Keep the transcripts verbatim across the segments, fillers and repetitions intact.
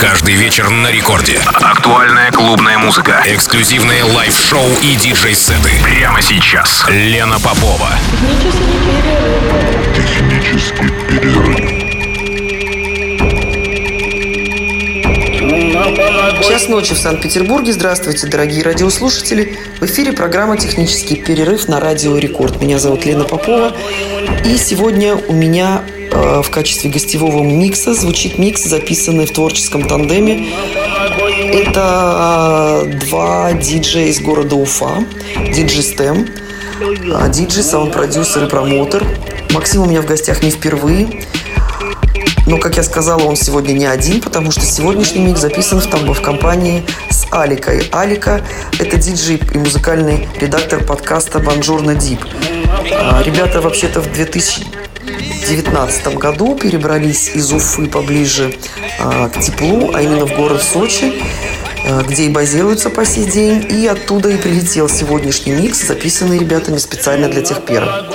Каждый вечер на рекорде. Актуальная клубная музыка, эксклюзивные лайв-шоу и диджей-сеты. Прямо сейчас. Лена Попова. Технический перерыв. Час ночи в Санкт-Петербурге. Здравствуйте, дорогие радиослушатели. В эфире программа «Технический перерыв» на Радио Рекорд. Меня зовут Лена Попова. И сегодня у меня э, в качестве гостевого микса звучит микс, записанный в творческом тандеме. Это э, два диджея из города Уфа. Диджи Стэм. Диджи, саунд-продюсер и промоутер. Максим у меня в гостях не впервые. Но, как я сказала, он сегодня не один, потому что сегодняшний микс записан в, там, в компании с Аликой. Алика – это диджей и музыкальный редактор подкаста «Бонжурно Дип». Ребята вообще-то в две тысячи девятнадцатом году перебрались из Уфы поближе а, к теплу, а именно в город Сочи, а, где и базируются по сей день. И оттуда и прилетел сегодняшний микс, записанный ребятами специально для TechPerm.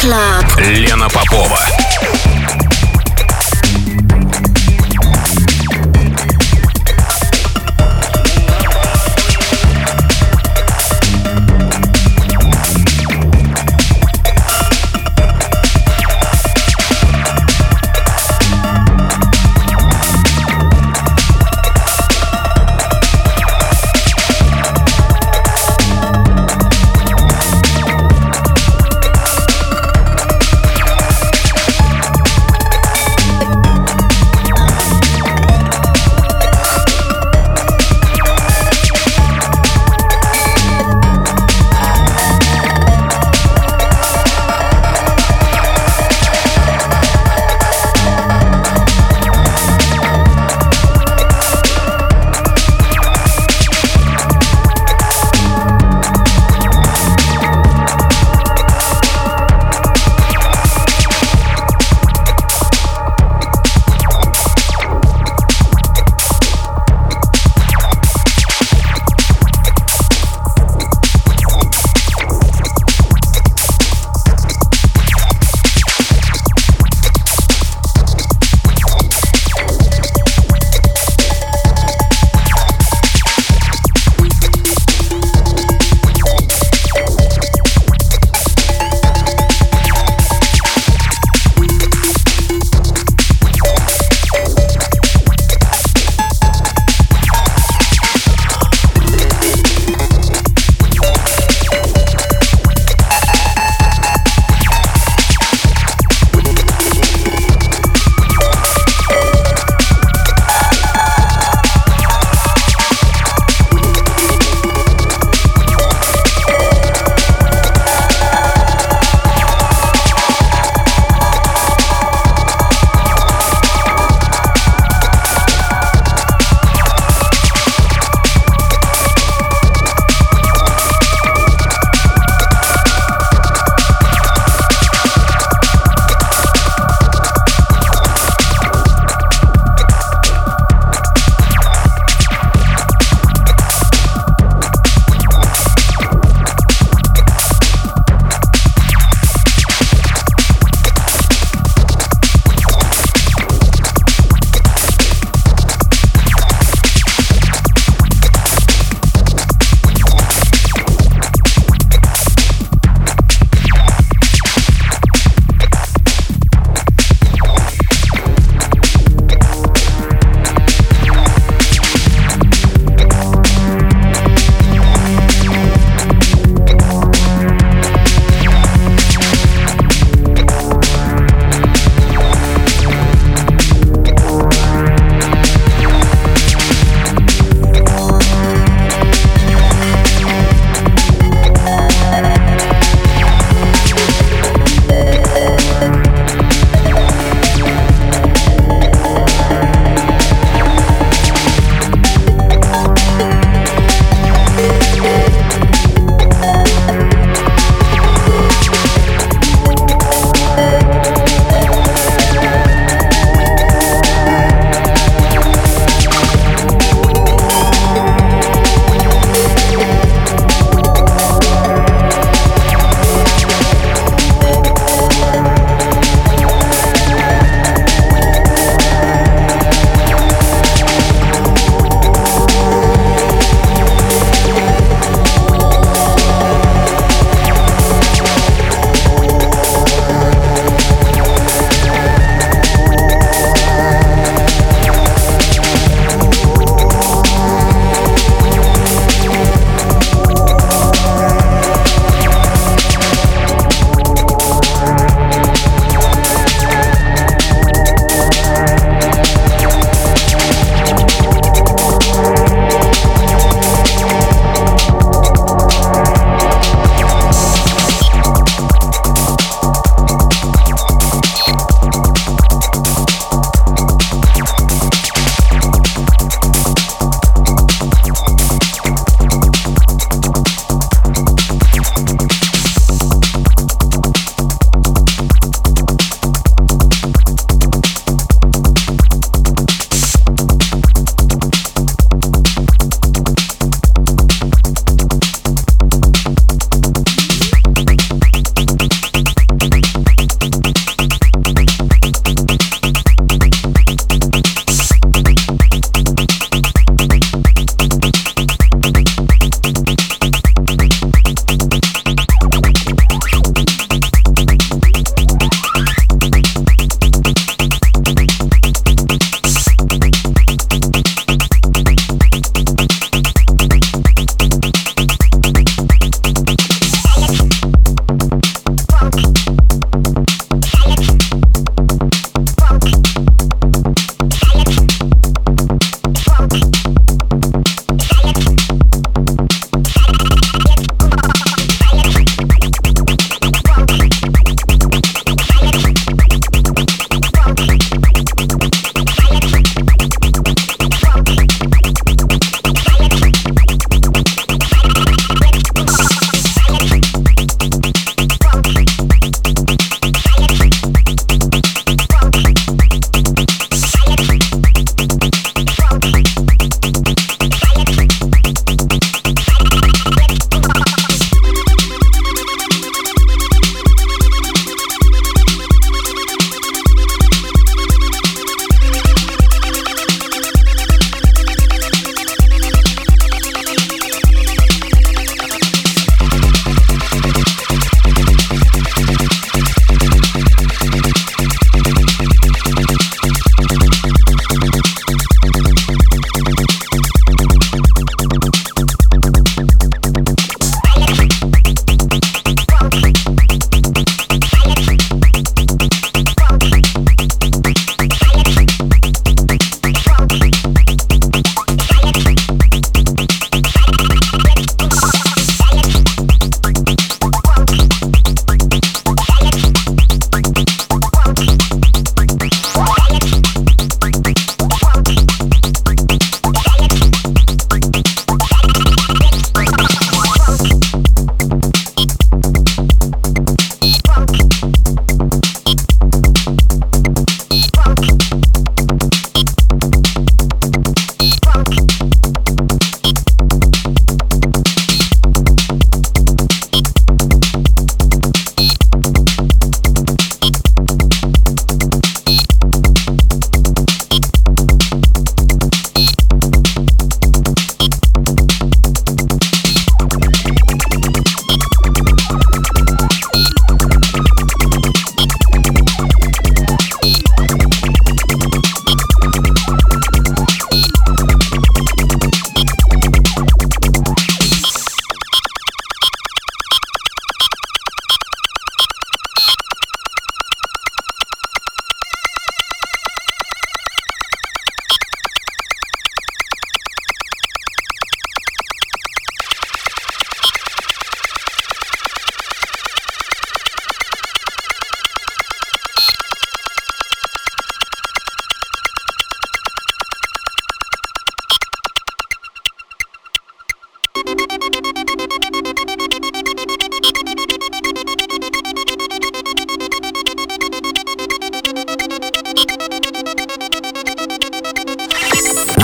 Club. Лена Попова.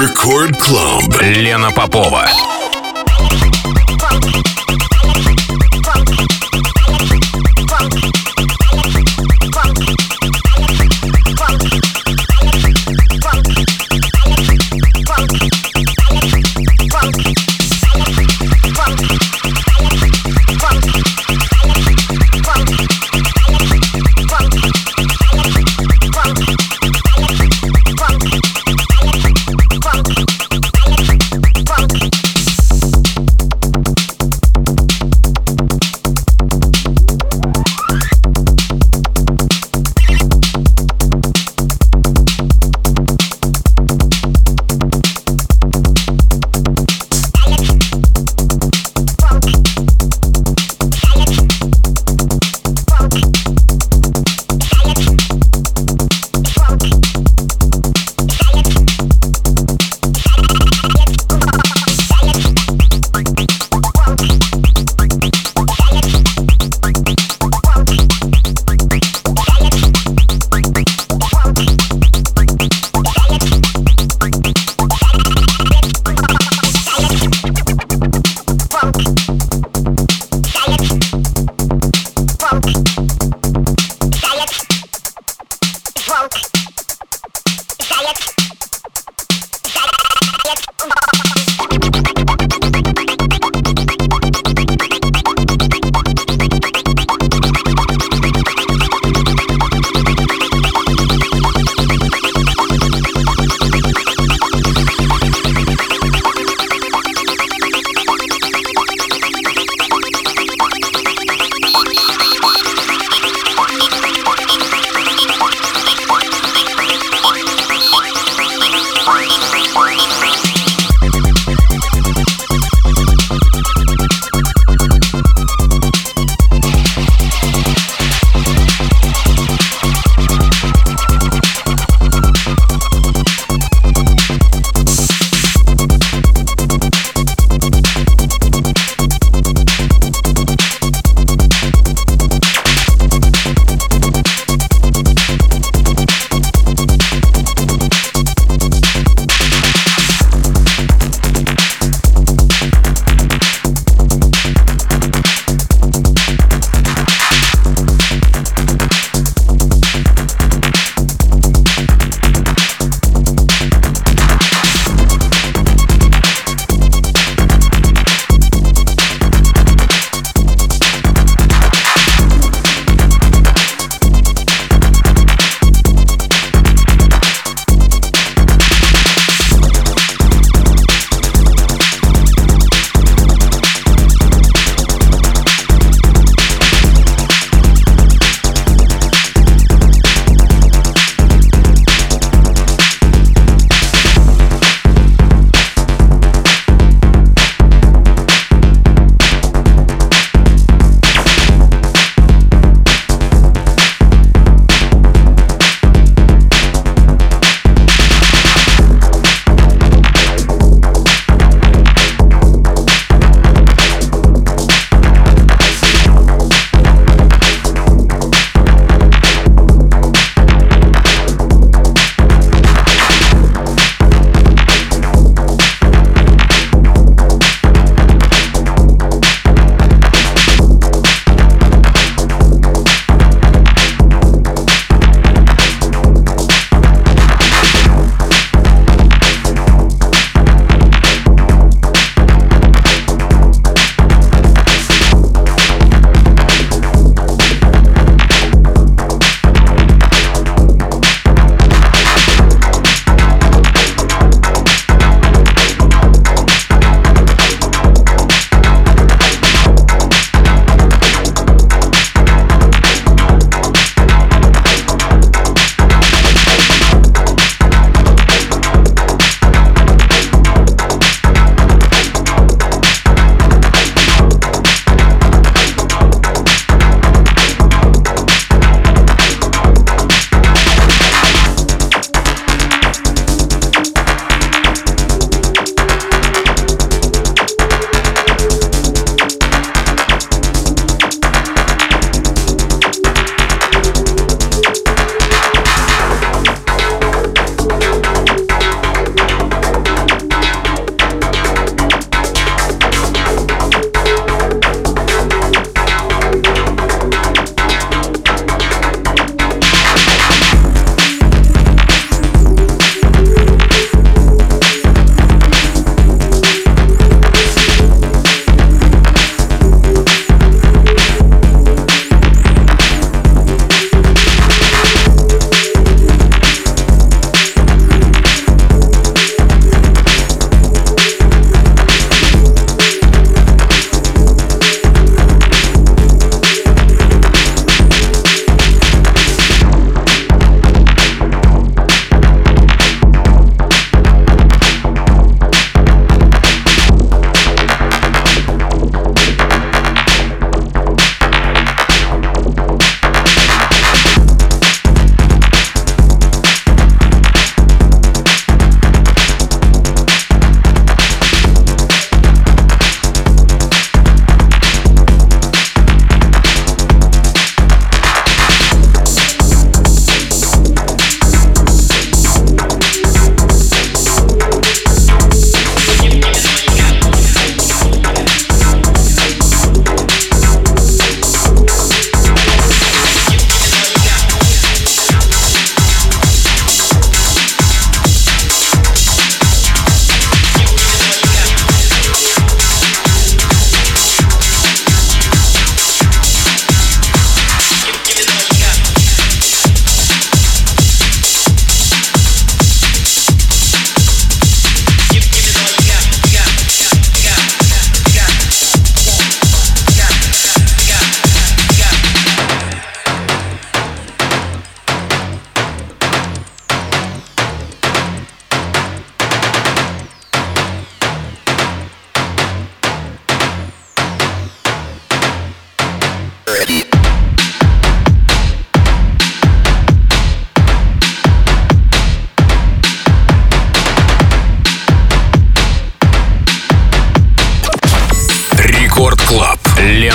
Record Club. Лена Попова.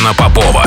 Лена Попова.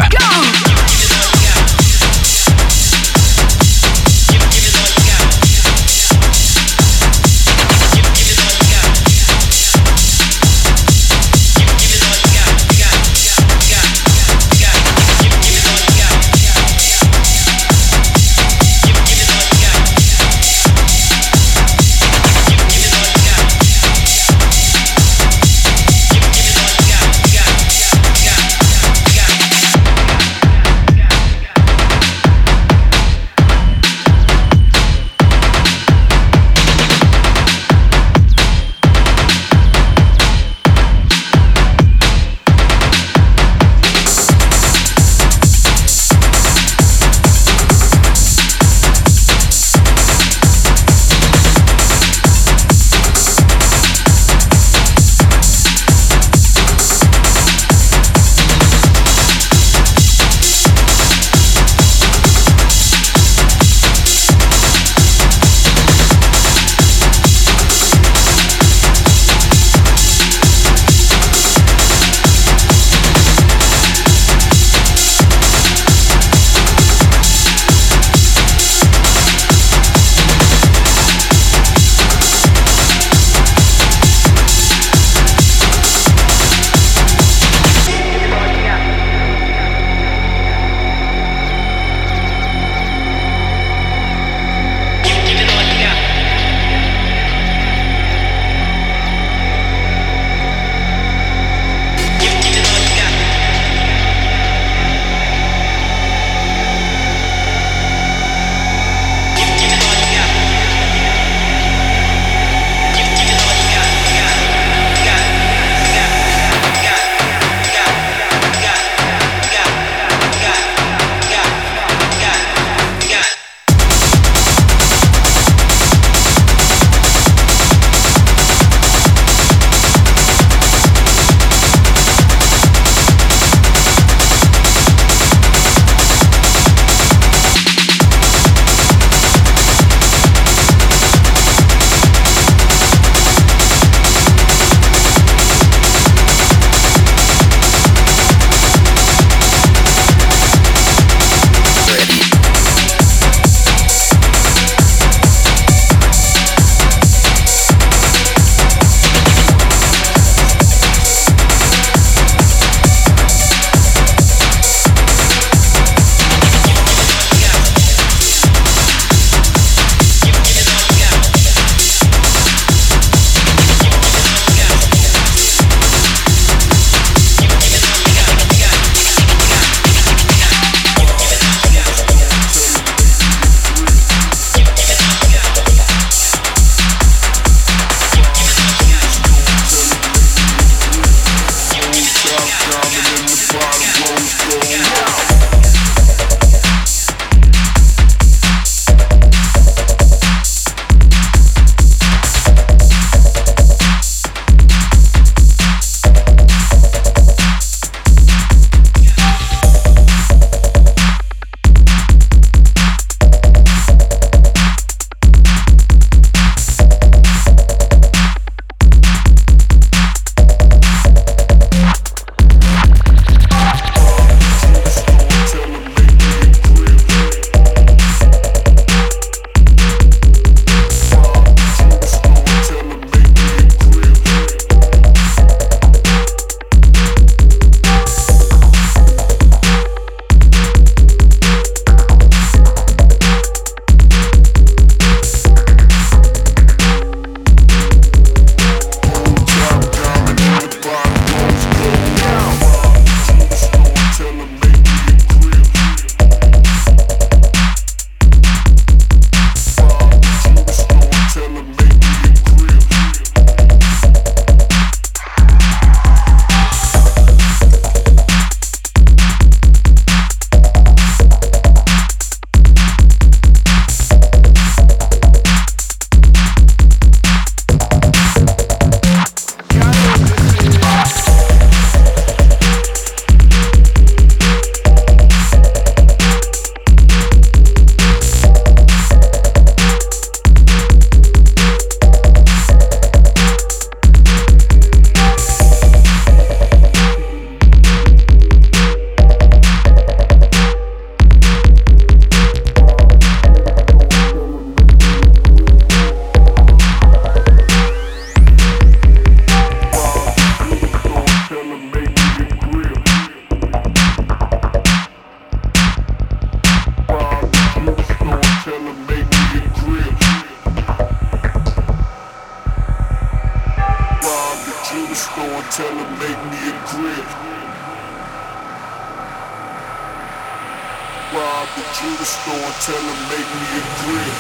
rob the jewelry store and tell them make me a grip.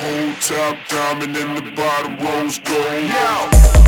Whole top diamond in the bottom rose gold. Yo!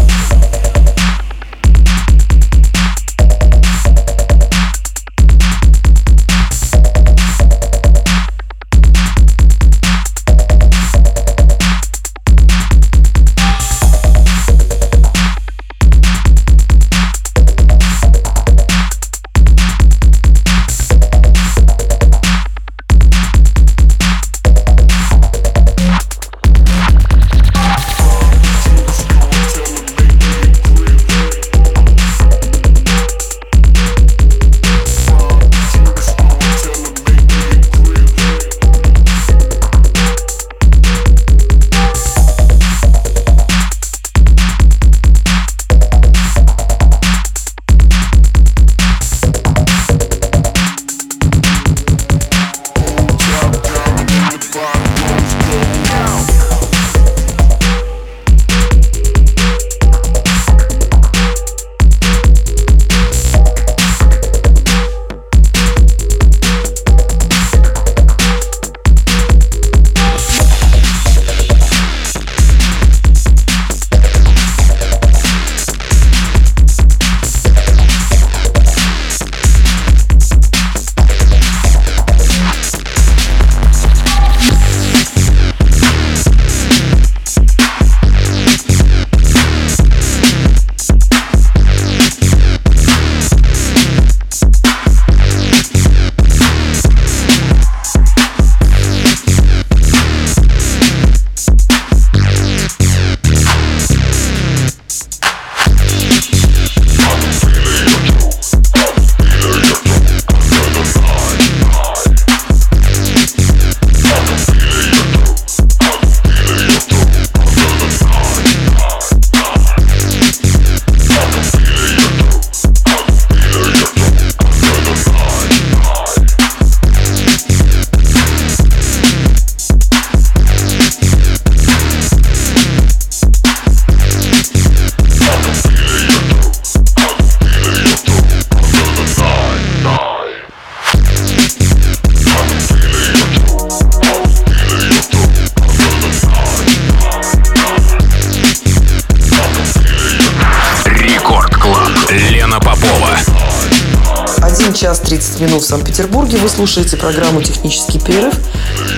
тридцать минут в Санкт-Петербурге. Вы слушаете программу «Технический перерыв».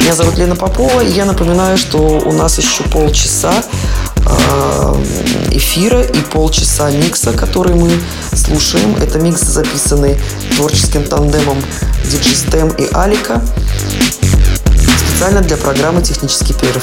Меня зовут Лена Попова. И я напоминаю, что у нас еще полчаса эфира и полчаса микса, который мы слушаем. Это микс, записанный творческим тандемом Диджи Стэм и Алика специально для программы «Технический перерыв».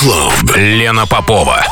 Club. Лена Попова.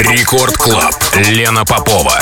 Рекорд Клаб. Лена Попова.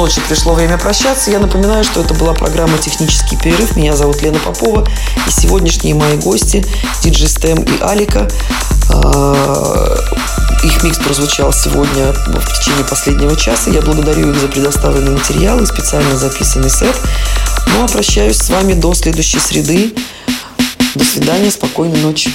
ночи пришло время прощаться. Я напоминаю, что это была программа «Технический перерыв». Меня зовут Лена Попова. И сегодняшние мои гости Диджи Стэм и Алика. Их микс прозвучал сегодня в течение последнего часа. Я благодарю их за предоставленный материал и специально записанный сет. Ну а прощаюсь с вами до следующей среды. До свидания, спокойной ночи.